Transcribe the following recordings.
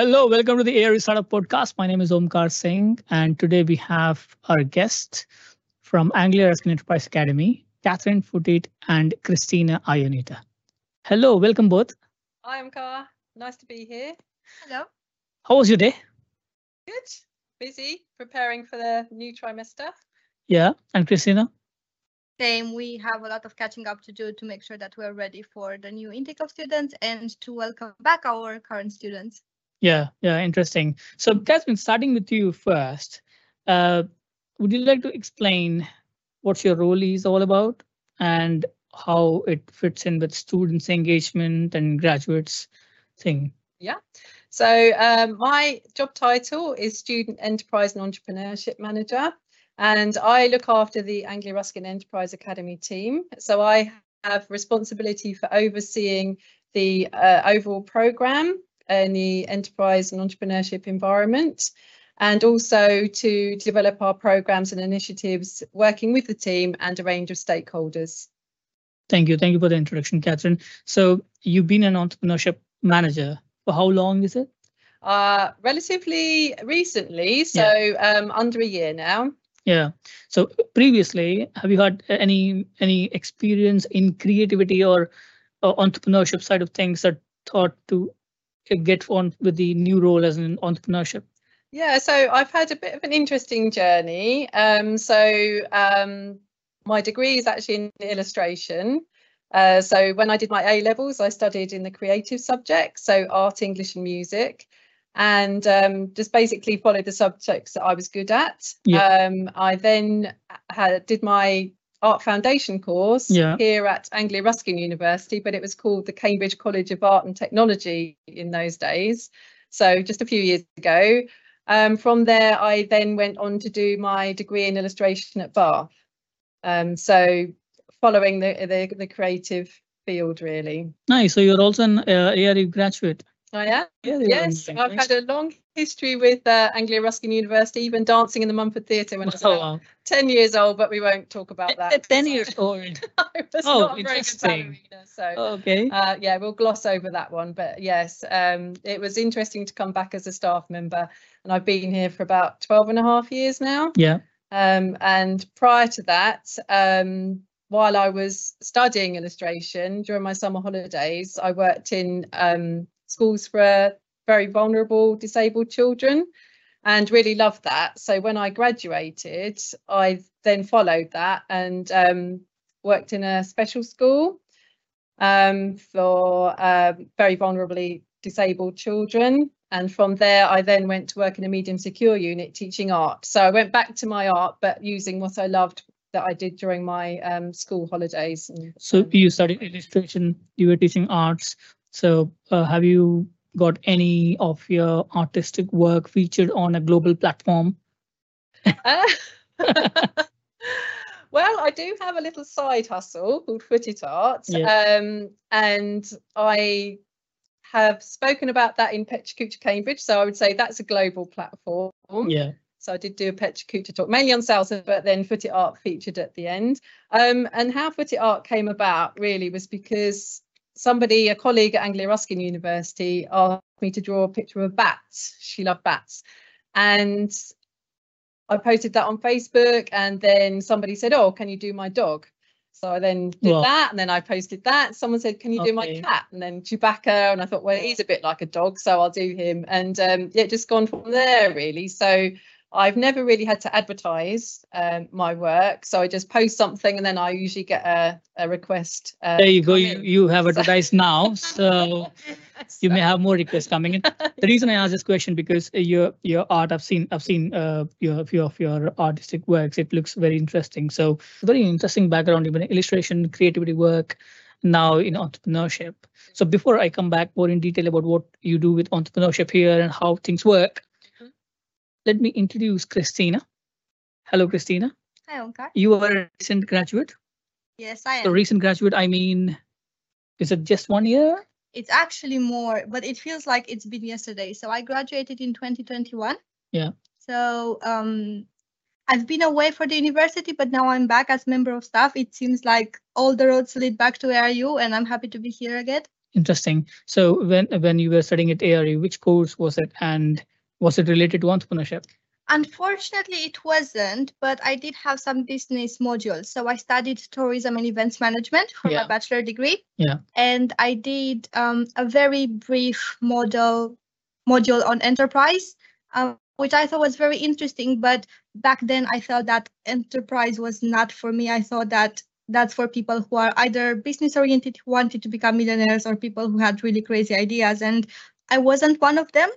Hello, welcome to the ARE Startup Podcast. My name is Omkar Singh, and today we have our guest from Anglia Ruskin Enterprise Academy, Catherine Footit and Cristina Ionita. Hello, welcome both. Hi, Omkar. Nice to be here. Hello. How was your day? Good. Busy preparing for the new trimester. Yeah, and Cristina? Same. We have a lot of catching up to do to make sure that we're ready for the new intake of students and to welcome back our current students. Yeah, interesting. So Catherine, starting with you first, would you like to explain what your role is all about and how it fits in with students' engagement and graduates thing? Yeah. So my job title is Student Enterprise and Entrepreneurship Manager, and I look after the Anglia Ruskin Enterprise Academy team. So I have responsibility for overseeing the overall programme in the enterprise and entrepreneurship environment, and also to develop our programmes and initiatives working with the team and a range of stakeholders. Thank you. Thank you for the introduction, Catherine. So you've been an entrepreneurship manager. For how long is it? Relatively recently, so yeah. Under a year now. Yeah. So previously, have you had any experience in creativity or entrepreneurship side of things that thought to get on with the new role as an entrepreneurship? Yeah. So I've had a bit of an interesting journey. My degree is actually in illustration. So when I did my A levels, I studied in the creative subjects, so art, English and music, and just basically followed the subjects that I was good at. Yeah. I then did my art foundation course here at Anglia Ruskin University, but it was called the Cambridge College of Art and Technology in those days, so just a few years ago. From there, I then went on to do my degree in illustration at Bath. So following the creative field, really. Nice. So you're also an ARE graduate. I am. Yeah, yes, I've had a long history with Anglia Ruskin University, even dancing in the Mumford Theatre when I was 10 years old, but we won't talk about that. 10 years old. Not a very good ballerina, so okay. Yeah, we'll gloss over that one. But yes, it was interesting to come back as a staff member, and I've been here for about 12 and a half years now. Yeah. And prior to that, while I was studying illustration during my summer holidays, I worked in schools for very vulnerable disabled children and really loved that. So when I graduated, I then followed that and worked in a special school for very vulnerably disabled children. And from there, I then went to work in a medium secure unit teaching art. So I went back to my art, but using what I loved that I did during my school holidays. So you studied illustration, you were teaching arts. So have you got any of your artistic work featured on a global platform? Well, I do have a little side hustle called Footy Art. Yeah. And I have spoken about that in Pecha Kucha Cambridge. So I would say that's a global platform. Yeah. So I did do a Pecha Kucha talk, mainly on salsa, but then Footy Art featured at the end. And how Footy Art came about really was because somebody, a colleague at Anglia Ruskin University, asked me to draw a picture of bats. She loved bats. And I posted that on Facebook, and then somebody said, oh, can you do my dog? So I then did that, and then I posted that. Someone said, can you do my cat? And then Chewbacca, and I thought, well, he's a bit like a dog, so I'll do him. And yeah, just gone from there, really. So I've never really had to advertise my work, so I just post something and then I usually get a request. There you go, you have advertised now, so you may have more requests coming in. The reason I asked this question because your art, I've seen a few of your artistic works. It looks very interesting. So very interesting background, even illustration, creativity work, now in entrepreneurship. So before I come back more in detail about what you do with entrepreneurship here and how things work, let me introduce Cristina. Hello, Cristina. Hi, Omkar. You are a recent graduate. Yes, I am. So recent graduate, I mean, is it just 1 year? It's actually more, but it feels like it's been yesterday. So I graduated in 2021. Yeah. So I've been away for the university, but now I'm back as member of staff. It seems like all the roads lead back to ARU, and I'm happy to be here again. Interesting. So when you were studying at ARU, which course was it, and was it related to entrepreneurship? Unfortunately, it wasn't, but I did have some business modules. So I studied tourism and events management for my bachelor degree. Yeah. And I did a very brief module on enterprise, which I thought was very interesting. But back then I thought that enterprise was not for me. I thought that that's for people who are either business oriented, who wanted to become millionaires, or people who had really crazy ideas. And I wasn't one of them.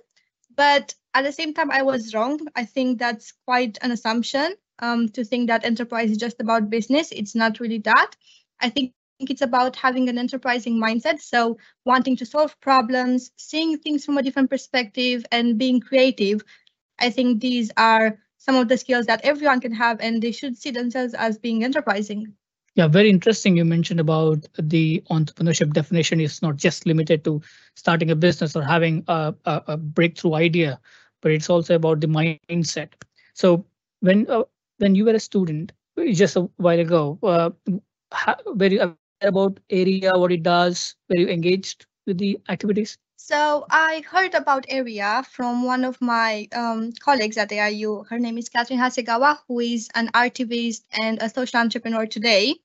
But at the same time, I was wrong. I think that's quite an assumption to think that enterprise is just about business. It's not really that. I think it's about having an enterprising mindset. So wanting to solve problems, seeing things from a different perspective, and being creative. I think these are some of the skills that everyone can have, and they should see themselves as being enterprising. Yeah, very interesting. You mentioned about the entrepreneurship definition is not just limited to starting a business or having a breakthrough idea, but it's also about the mindset. So when you were a student just a while ago, were you aware about AREA, what it does? Were you engaged with the activities? So I heard about AREA from one of my colleagues at ARU. Her name is Catherine Hasegawa, who is an activist and a social entrepreneur today.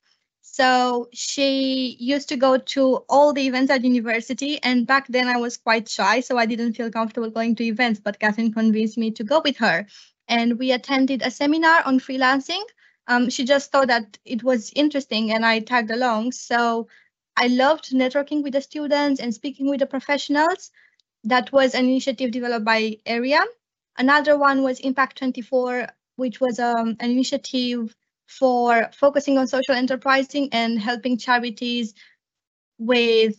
So she used to go to all the events at university, and back then I was quite shy, so I didn't feel comfortable going to events, but Catherine convinced me to go with her. And we attended a seminar on freelancing. She just thought that it was interesting and I tagged along. So I loved networking with the students and speaking with the professionals. That was an initiative developed by AREA. Another one was Impact 24, which was an initiative for focusing on social enterprising and helping charities with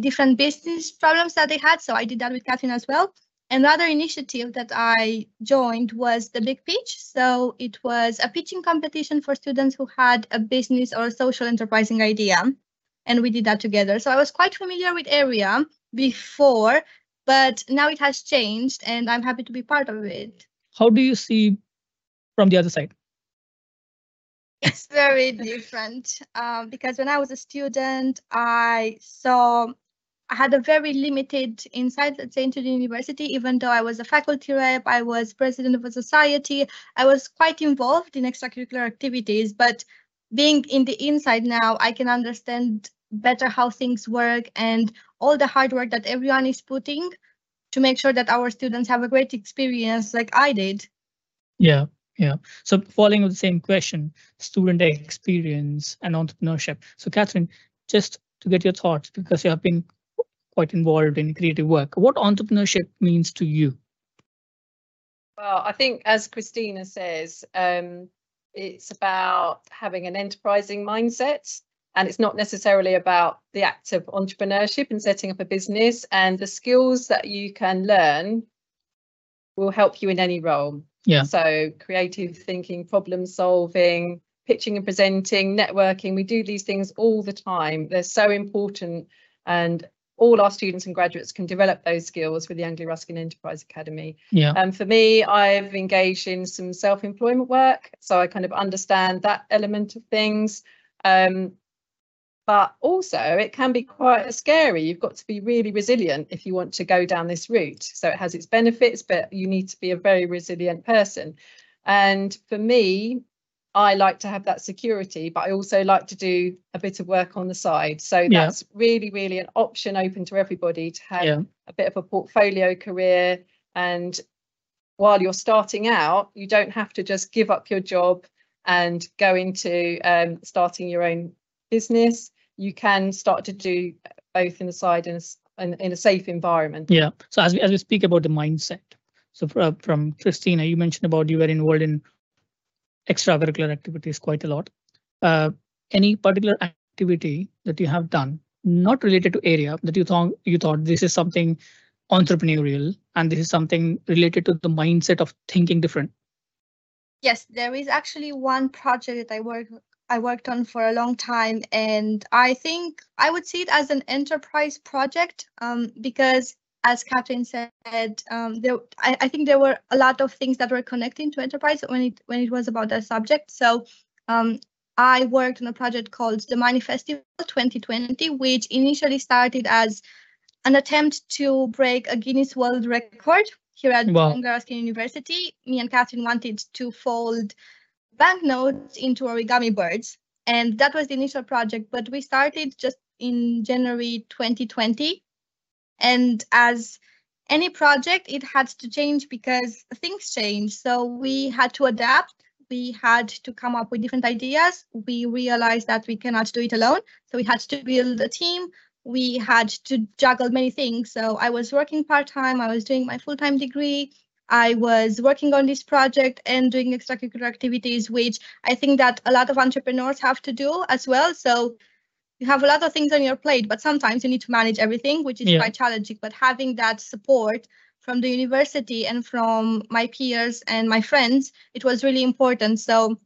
different business problems that they had. So I did that with Catherine as well. Another initiative that I joined was the Big Pitch. So it was a pitching competition for students who had a business or a social enterprising idea. And we did that together. So I was quite familiar with AREA before, but now it has changed and I'm happy to be part of it. How do you see from the other side? It's very different because when I was a student, I had a very limited insight, let's say, into the university. Even though I was a faculty rep, I was president of a society, I was quite involved in extracurricular activities, but being in the inside now, I can understand better how things work and all the hard work that everyone is putting to make sure that our students have a great experience like I did. Yeah, yeah. So following with the same question, student experience and entrepreneurship. So Catherine, just to get your thoughts, because you have been quite involved in creative work, what entrepreneurship means to you? Well, I think as Cristina says, it's about having an enterprising mindset, and it's not necessarily about the act of entrepreneurship and setting up a business, and the skills that you can learn will help you in any role. Yeah. So creative thinking, problem solving, pitching and presenting, networking, we do these things all the time. They're so important, and all our students and graduates can develop those skills with the Anglia Ruskin Enterprise Academy. Yeah. And for me, I've engaged in some self-employment work, so I kind of understand that element of things. But also it can be quite scary. You've got to be really resilient if you want to go down this route. So it has its benefits, but you need to be a very resilient person. And for me, I like to have that security, but I also like to do a bit of work on the side. So that's really, really an option open to everybody to have a bit of a portfolio career. And while you're starting out, you don't have to just give up your job and go into starting your own business. You can start to do both in the side and in a safe environment. Yeah. So as we speak about the mindset, so from Cristina, you mentioned about you were involved in extracurricular activities quite a lot. Any particular activity that you have done, not related to AREA, that you thought this is something entrepreneurial and this is something related to the mindset of thinking different? Yes, there is actually one project that I worked on for a long time, and I think I would see it as an enterprise project because, as Catherine said, I think there were a lot of things that were connecting to enterprise when it was about that subject. So I worked on a project called the Money Festival 2020, which initially started as an attempt to break a Guinness World Record here at Anglia Ruskin University. Me and Catherine wanted to fold banknotes into origami birds, and that was the initial project, but we started just in January 2020, and as any project, it had to change because things change. So we had to adapt. We had to come up with different ideas. We realized that we cannot do it alone. So we had to build a team. We had to juggle many things. So I was working part-time. I was doing my full-time degree. I was working on this project and doing extracurricular activities, which I think that a lot of entrepreneurs have to do as well. So you have a lot of things on your plate, but sometimes you need to manage everything, which is quite challenging. But having that support from the university and from my peers and my friends, it was really important. So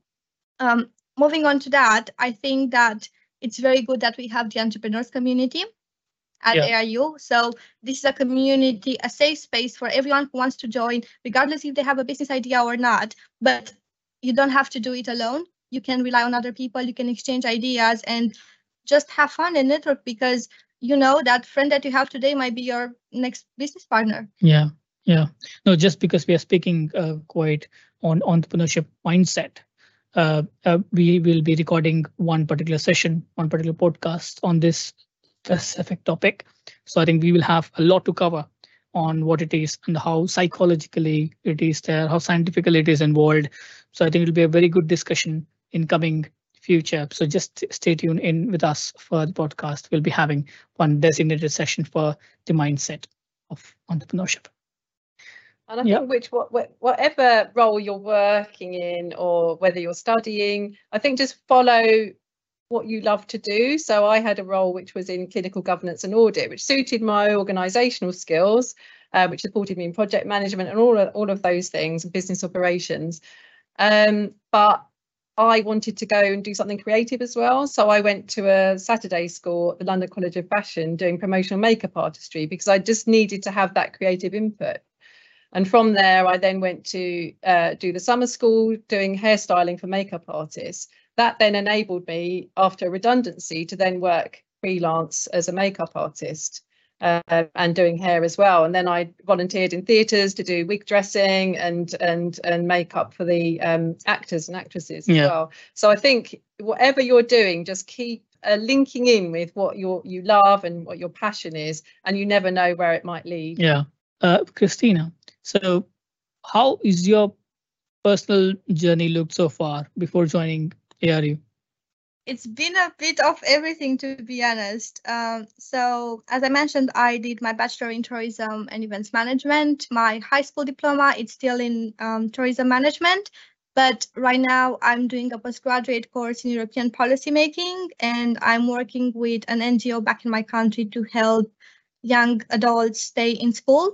moving on to that, I think that it's very good that we have the entrepreneurs community at ARU. So this is a community, a safe space for everyone who wants to join, regardless if they have a business idea or not. But you don't have to do it alone. You can rely on other people. You can exchange ideas and just have fun and network, because you know that friend that you have today might be your next business partner. Yeah, yeah. No, just because we are speaking quite on entrepreneurship mindset, we will be recording one particular session, one particular podcast on this specific topic. So I think we will have a lot to cover on what it is and how psychologically it is there, how scientifically it is involved. So I think it'll be a very good discussion in coming future. So just stay tuned in with us for the podcast. We'll be having one designated session for the mindset of entrepreneurship. And I think whatever role you're working in or whether you're studying, I think just follow what you love to do. So I had a role which was in clinical governance and audit, which suited my organisational skills, which supported me in project management and all of those things, and business operations. But I wanted to go and do something creative as well. So I went to a Saturday school at the London College of Fashion doing promotional makeup artistry, because I just needed to have that creative input. And from there, I then went to do the summer school doing hairstyling for makeup artists. That then enabled me, after redundancy, to then work freelance as a makeup artist and doing hair as well. And then I volunteered in theatres to do wig dressing and makeup for the actors and actresses as well. So I think whatever you're doing, just keep linking in with what you love and what your passion is, and you never know where it might lead. Yeah. Cristina, so how is your personal journey looked so far before joining ARU? It's been a bit of everything, to be honest. So as I mentioned, I did my bachelor in tourism and events management. My high school diploma, it's still in tourism management, but right now I'm doing a postgraduate course in European policymaking, and I'm working with an NGO back in my country to help young adults stay in school.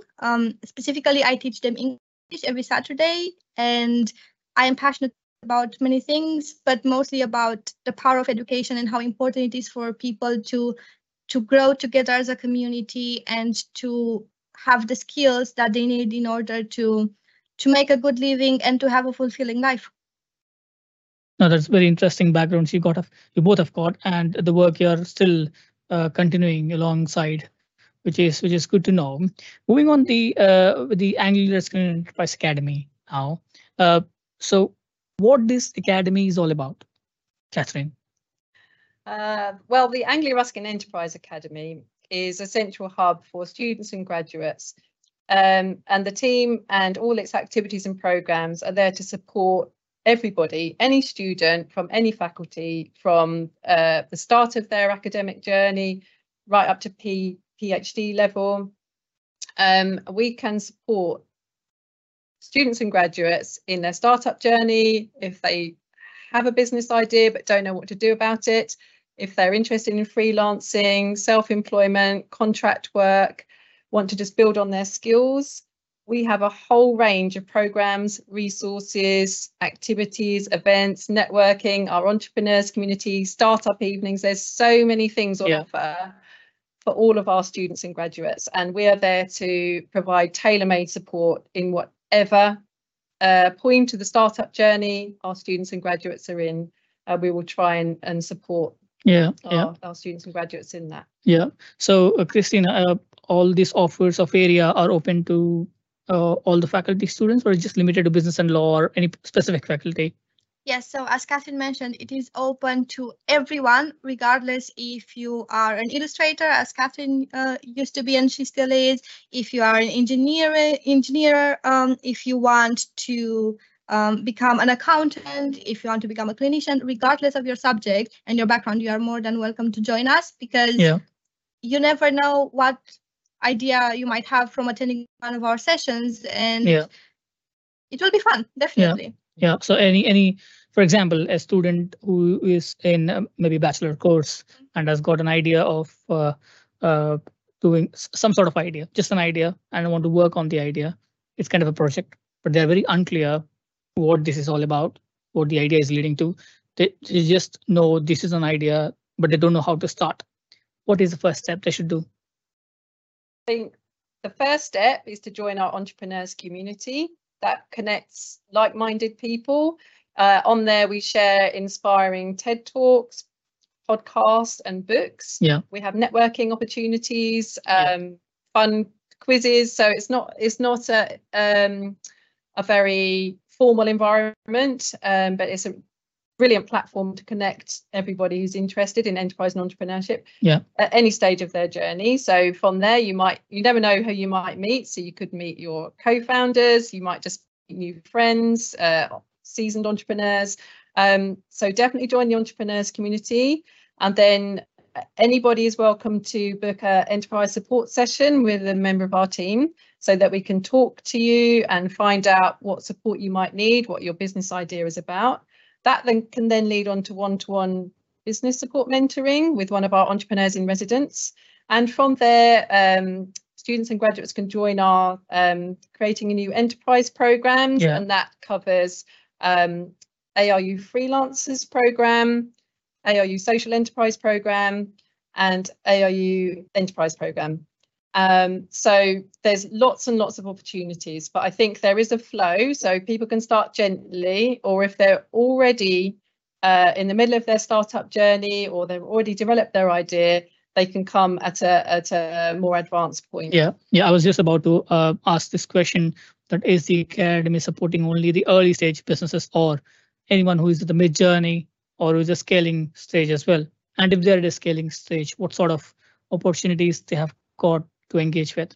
Specifically, I teach them English every Saturday, and I am passionate about many things, but mostly about the power of education and how important it is for people to grow together as a community and to have the skills that they need in order to make a good living and to have a fulfilling life. Now, that's very interesting backgrounds you both have got, and the work you're still continuing alongside, which is good to know. Moving on the Anglia Ruskin Enterprise Academy now. So what this academy is all about, Catherine? Well, the Anglia Ruskin Enterprise Academy is a central hub for students and graduates, and the team and all its activities and programs are there to support everybody, any student from any faculty, from the start of their academic journey right up to PhD level. We can support students and graduates in their startup journey, if they have a business idea but don't know what to do about it, if they're interested in freelancing, self-employment, contract work, want to just build on their skills. We have a whole range of programs, resources, activities, events, networking, our entrepreneurs community, startup evenings. There's so many things on offer for all of our students and graduates, and we are there to provide tailor-made support in whatever point of the startup journey our students and graduates are in. we will try and support our students and graduates in that. Yeah. So, Cristina, all these offers of AREA are open to all the faculty students, or just limited to business and law or any specific faculty? Yes, so as Catherine mentioned, it is open to everyone, regardless if you are an illustrator, as Catherine used to be and she still is, if you are an engineer, if you want to become an accountant, if you want to become a clinician, regardless of your subject and your background, you are more than welcome to join us, because you never know what idea you might have from attending one of our sessions, and it will be fun, definitely. Yeah, so any, for example, a student who is in maybe bachelor course and has got an idea of doing some sort of idea, just an idea, and want to work on the idea. It's kind of a project, but they're very unclear what this is all about, what the idea is leading to. They just know this is an idea, but they don't know how to start. What is the first step they should do? I think the first step is to join our entrepreneurs community. That connects like-minded people. On there, we share inspiring TED Talks, podcasts, and books. Yeah. We have networking opportunities, fun quizzes. So it's not a very formal environment, but it's a brilliant platform to connect everybody who's interested in enterprise and entrepreneurship at any stage of their journey. So from there, you never know who you might meet. So you could meet your co-founders, you might just meet new friends, seasoned entrepreneurs. So definitely join the entrepreneurs community. And then anybody is welcome to book an enterprise support session with a member of our team, so that we can talk to you and find out what support you might need, what your business idea is about. That then can then lead on to one-to-one business support mentoring with one of our entrepreneurs in residence. And from there, students and graduates can join our Creating a New Enterprise programs, and that covers ARU Freelancers program, ARU Social Enterprise program, and ARU Enterprise program. So there's lots and lots of opportunities, but I think there is a flow, so people can start gently, or if they're already in the middle of their startup journey, or they've already developed their idea, they can come at a more advanced point. Yeah, I was just about to ask this question, that is the academy supporting only the early stage businesses, or anyone who is at the mid journey, or who is a scaling stage as well? And if they're at a scaling stage, what sort of opportunities they have got to engage with?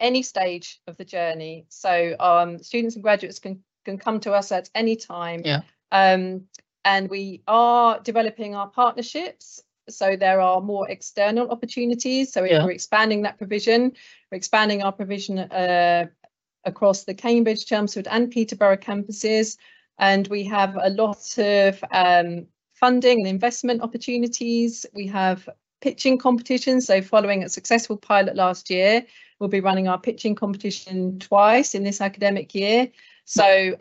Any stage of the journey. So students and graduates can come to us at any time. And we are developing our partnerships, so there are more external opportunities. So we're expanding that provision. We're expanding our provision across the Cambridge, Chelmsford and Peterborough campuses. And we have a lot of funding and investment opportunities. We have pitching competition, so following a successful pilot last year, we'll be running our pitching competition twice in this academic year. So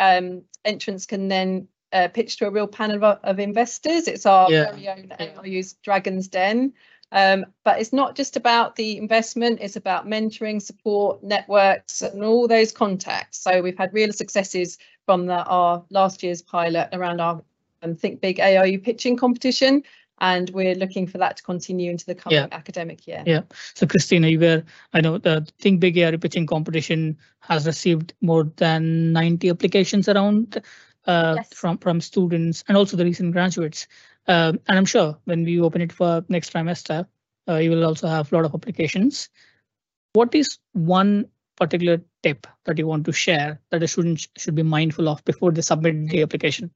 entrants can then pitch to a real panel of investors. It's our very own ARU's Dragon's Den. But it's not just about the investment, it's about mentoring, support, networks and all those contacts. So we've had real successes from our last year's pilot around our Think Big ARU pitching competition, and we're looking for that to continue into the coming academic year. Yeah. So, Cristina, I know the Think Big AREA pitching competition has received more than 90 applications around from students and also the recent graduates. And I'm sure when we open it for next trimester, you will also have a lot of applications. What is one particular tip that you want to share that a student should be mindful of before they submit the application?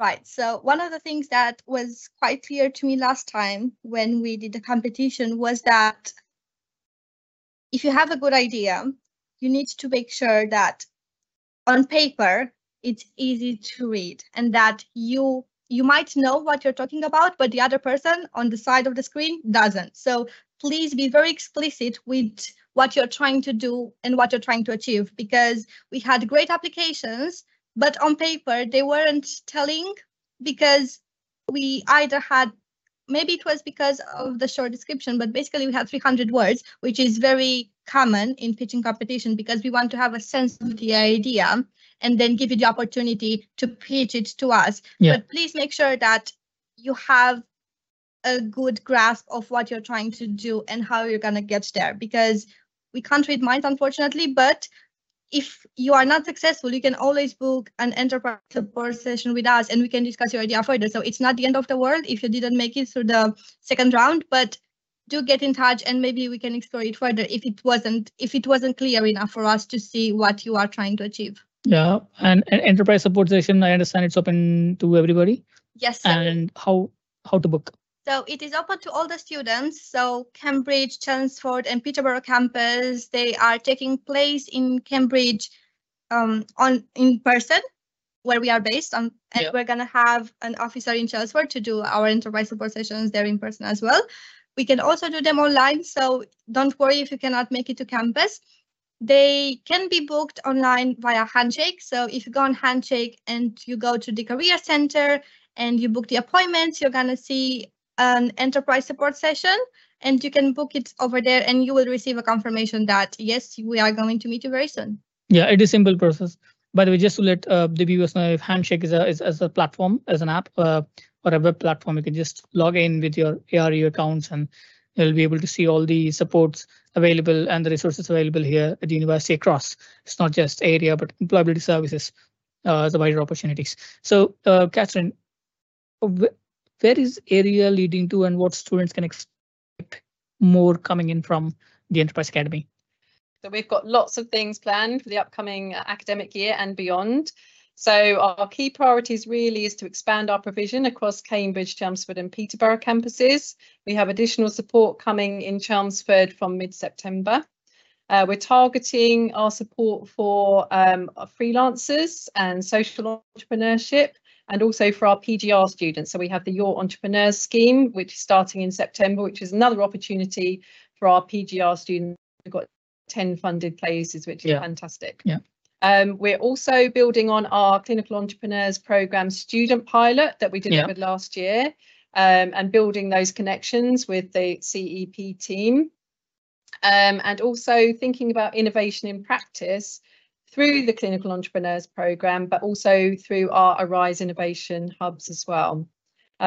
Right. So one of the things that was quite clear to me last time when we did the competition was that if you have a good idea, you need to make sure that on paper it's easy to read, and that you might know what you're talking about, but the other person on the side of the screen doesn't. So please be very explicit with what you're trying to do and what you're trying to achieve, because we had great applications, but on paper, they weren't telling, because we either had, maybe it was because of the short description, but basically we had 300 words, which is very common in pitching competition because we want to have a sense of the idea. and then give you the opportunity to pitch it to us. Yeah. But please make sure that you have a good grasp of what you're trying to do and how you're going to get there, because we can't read minds, unfortunately. But if you are not successful, you can always book an enterprise support session with us and we can discuss your idea further. So it's not the end of the world if you didn't make it through the second round, but do get in touch and maybe we can explore it further if it wasn't clear enough for us to see what you are trying to achieve. Yeah, and enterprise support session, I understand it's open to everybody. Yes, sir. And how to book? So it is open to all the students. So Cambridge, Chelmsford and Peterborough campus, they are taking place in Cambridge in person where we are based on, and yeah, we're going to have an officer in Chelmsford to do our enterprise support sessions there in person as well. We can also do them online, so don't worry if you cannot make it to campus. They can be booked online via Handshake. So if you go on Handshake and you go to the Career Center and you book the appointments, you're going to see an enterprise support session and you can book it over there and you will receive a confirmation that, yes, we are going to meet you very soon. Yeah, it is a simple process. By the way, just to let the viewers know, if Handshake is a platform, as an app or a web platform, you can just log in with your ARU accounts and you'll be able to see all the supports available and the resources available here at the university across. It's not just area, but employability services as a wider opportunities. So, Catherine, where is area leading to and what students can expect more coming in from the Enterprise Academy? So we've got lots of things planned for the upcoming academic year and beyond. So our key priorities really is to expand our provision across Cambridge, Chelmsford and Peterborough campuses. We have additional support coming in Chelmsford from mid-September. We're targeting our support for freelancers and social entrepreneurship, and also for our PGR students. So we have the Your Entrepreneurs Scheme, which is starting in September, which is another opportunity for our PGR students. We've got 10 funded places, which is fantastic. Yeah. We're also building on our Clinical Entrepreneurs Programme student pilot that we delivered last year, and building those connections with the CEP team, and also thinking about innovation in practice through the Clinical Entrepreneurs Programme, but also through our Arise Innovation Hubs as well.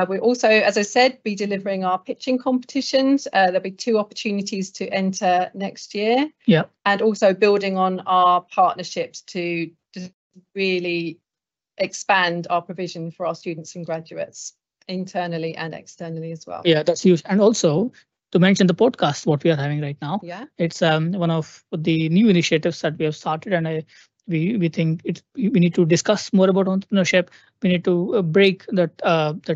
We're also, as I said, be delivering our pitching competitions. There'll be 2 opportunities to enter next year. Yeah. And also building on our partnerships to really expand our provision for our students and graduates internally and externally as well. Yeah, that's huge. And also to mention the podcast, what we are having right now. Yeah. It's one of the new initiatives that we have started, and we think we need to discuss more about entrepreneurship. We need to break that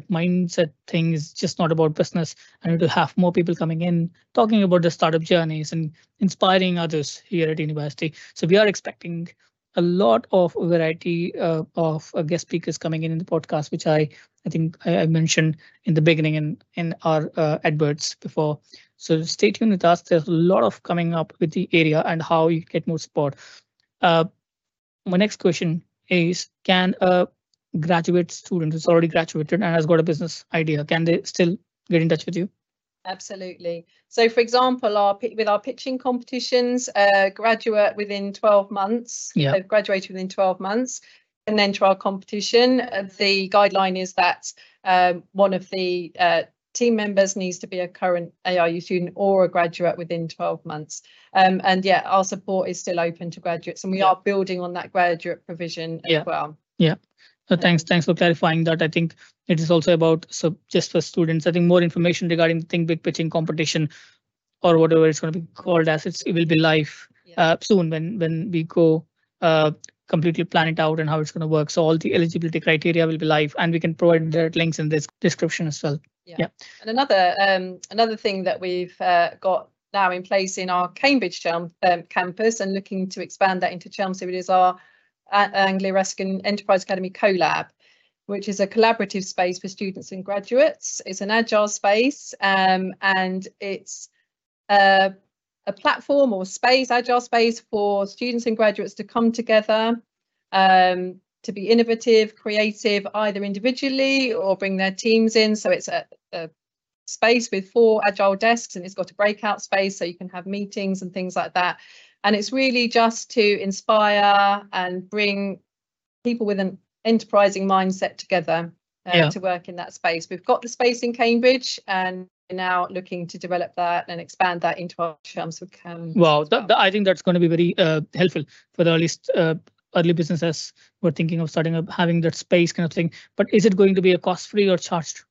mindset thing is just not about business. I need to have more people coming in, talking about the startup journeys and inspiring others here at university. So we are expecting a lot of variety of guest speakers coming in the podcast, which I think I mentioned in the beginning in our adverts before. So stay tuned with us. There's a lot of coming up with the area and how you get more support. My next question is, can a graduate student who's already graduated and has got a business idea, can they still get in touch with you? Absolutely. So, for example, with our pitching competitions, graduate within 12 months, they've graduated within 12 months, and then to our competition, the guideline is that one of the team members needs to be a current ARU student or a graduate within 12 months. And yeah, our support is still open to graduates, and we are building on that graduate provision as well. Yeah. So thanks for clarifying that. I think it is also about, so just for students, I think more information regarding the Think Big pitching competition or whatever it's going to be called as, it will be live soon when we go completely plan it out and how it's going to work. So all the eligibility criteria will be live, and we can provide direct links in this description as well. Yeah. And another thing that we've got now in place in our Cambridge campus and looking to expand that into Chelmsford is our Anglia Ruskin Enterprise Academy CoLab, which is a collaborative space for students and graduates. It's an agile space, and it's a platform or space, agile space, for students and graduates to come together, to be innovative, creative, either individually or bring their teams in. So it's a space with 4 agile desks, and it's got a breakout space so you can have meetings and things like that. And it's really just to inspire and bring people with an enterprising mindset together to work in that space. We've got the space in Cambridge and we're now looking to develop that and expand that into our Chelmsford campus. Wow, I think that's going to be very helpful for the early businesses who are thinking of starting up, having that space kind of thing. But is it going to be a cost-free or charged?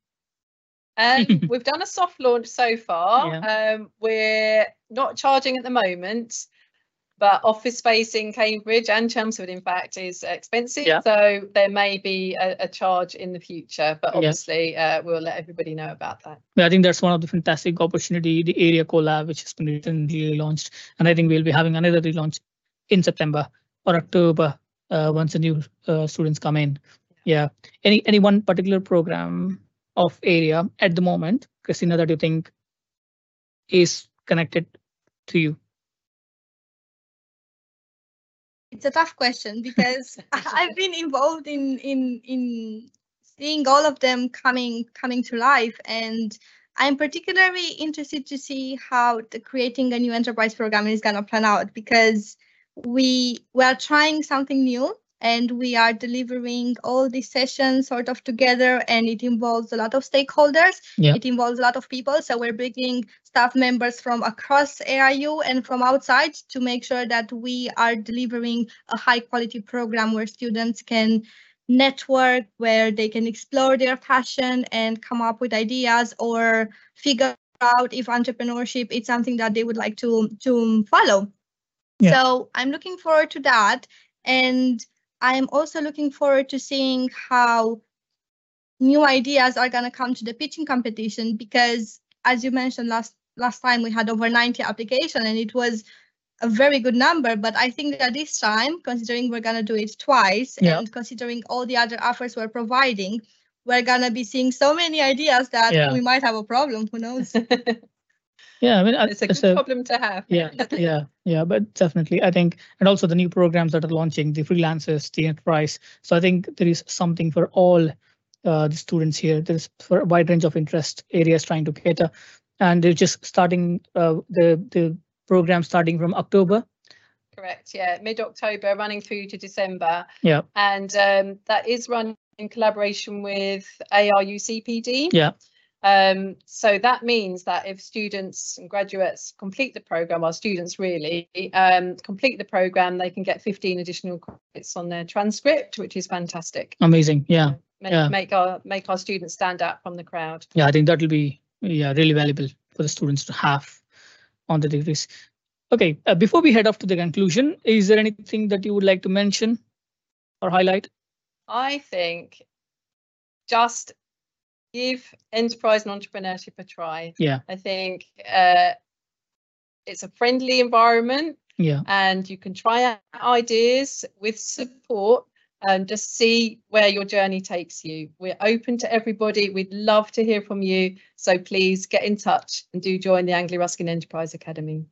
We've done a soft launch so far. Yeah. We're not charging at the moment, but office space in Cambridge and Chelmsford, in fact, is expensive. Yeah. So there may be a charge in the future, but obviously we'll let everybody know about that. I think that's one of the fantastic opportunity, the Area Collab, which has been recently launched. And I think we'll be having another relaunch in September or October once the new students come in. Yeah. Any one particular program of Area at the moment, Cristina, that you think is connected to you? It's a tough question because I've been involved in seeing all of them coming to life, and I'm particularly interested to see how the creating a new enterprise program is going to plan out, because we are trying something new. And we are delivering all these sessions sort of together, and it involves a lot of stakeholders. Yeah. It involves a lot of people. So we're bringing staff members from across ARU and from outside to make sure that we are delivering a high quality program where students can network, where they can explore their passion and come up with ideas or figure out if entrepreneurship is something that they would like to follow. Yeah. So I'm looking forward to that. And I'm also looking forward to seeing how new ideas are going to come to the pitching competition, because as you mentioned last time, we had over 90 applications and it was a very good number. But I think that this time, considering we're going to do it twice and considering all the other offers we're providing, we're going to be seeing so many ideas that we might have a problem. Who knows? Yeah, I mean, it's a good problem to have. Yeah, but definitely, I think, and also the new programs that are launching, the freelancers, the enterprise. So I think there is something for all the students here. There's for a wide range of interest areas trying to cater, and they're just starting the program starting from October. Correct. Yeah, mid-October, running through to December. Yeah, and that is run in collaboration with ARUCPD. Yeah. So that means that if students and graduates complete the programme, our students really complete the programme, they can get 15 additional credits on their transcript, which is fantastic. Amazing. Yeah. Make our students stand out from the crowd. Yeah, I think that will be really valuable for the students to have on the degrees. OK, before we head off to the conclusion, is there anything that you would like to mention or highlight? I think just give enterprise and entrepreneurship a try. Yeah, I think it's a friendly environment. Yeah, and you can try out ideas with support and just see where your journey takes you. We're open to everybody. We'd love to hear from you. So please get in touch and do join the Anglia Ruskin Enterprise Academy.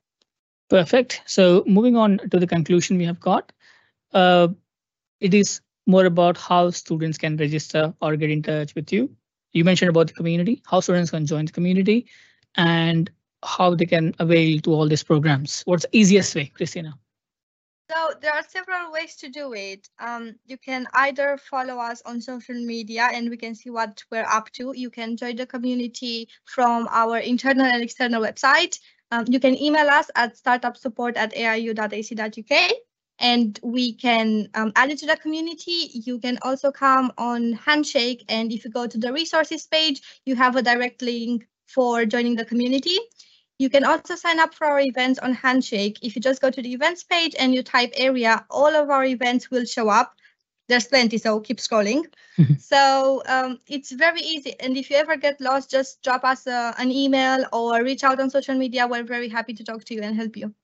Perfect. So moving on to the conclusion we have got. It is more about how students can register or get in touch with you. You mentioned about the community, how students can join the community and how they can avail to all these programs. What's the easiest way, Cristina? So there are several ways to do it. You can either follow us on social media and we can see what we're up to. You can join the community from our internal and external website. You can email us at startupsupport@aru.ac.uk. And we can add it to the community. You can also come on Handshake, and if you go to the resources page, you have a direct link for joining the community. You can also sign up for our events on Handshake. If you just go to the events page and you type AREA, all of our events will show up. There's plenty, so keep scrolling. So it's very easy. And if you ever get lost, just drop us an email or reach out on social media. We're very happy to talk to you and help you.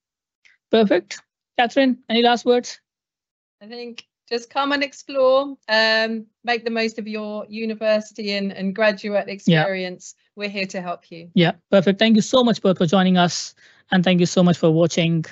Perfect. Catherine, any last words? I think just come and explore, make the most of your university and graduate experience. Yeah. We're here to help you. Yeah, perfect. Thank you so much, Bert, for joining us. And thank you so much for watching.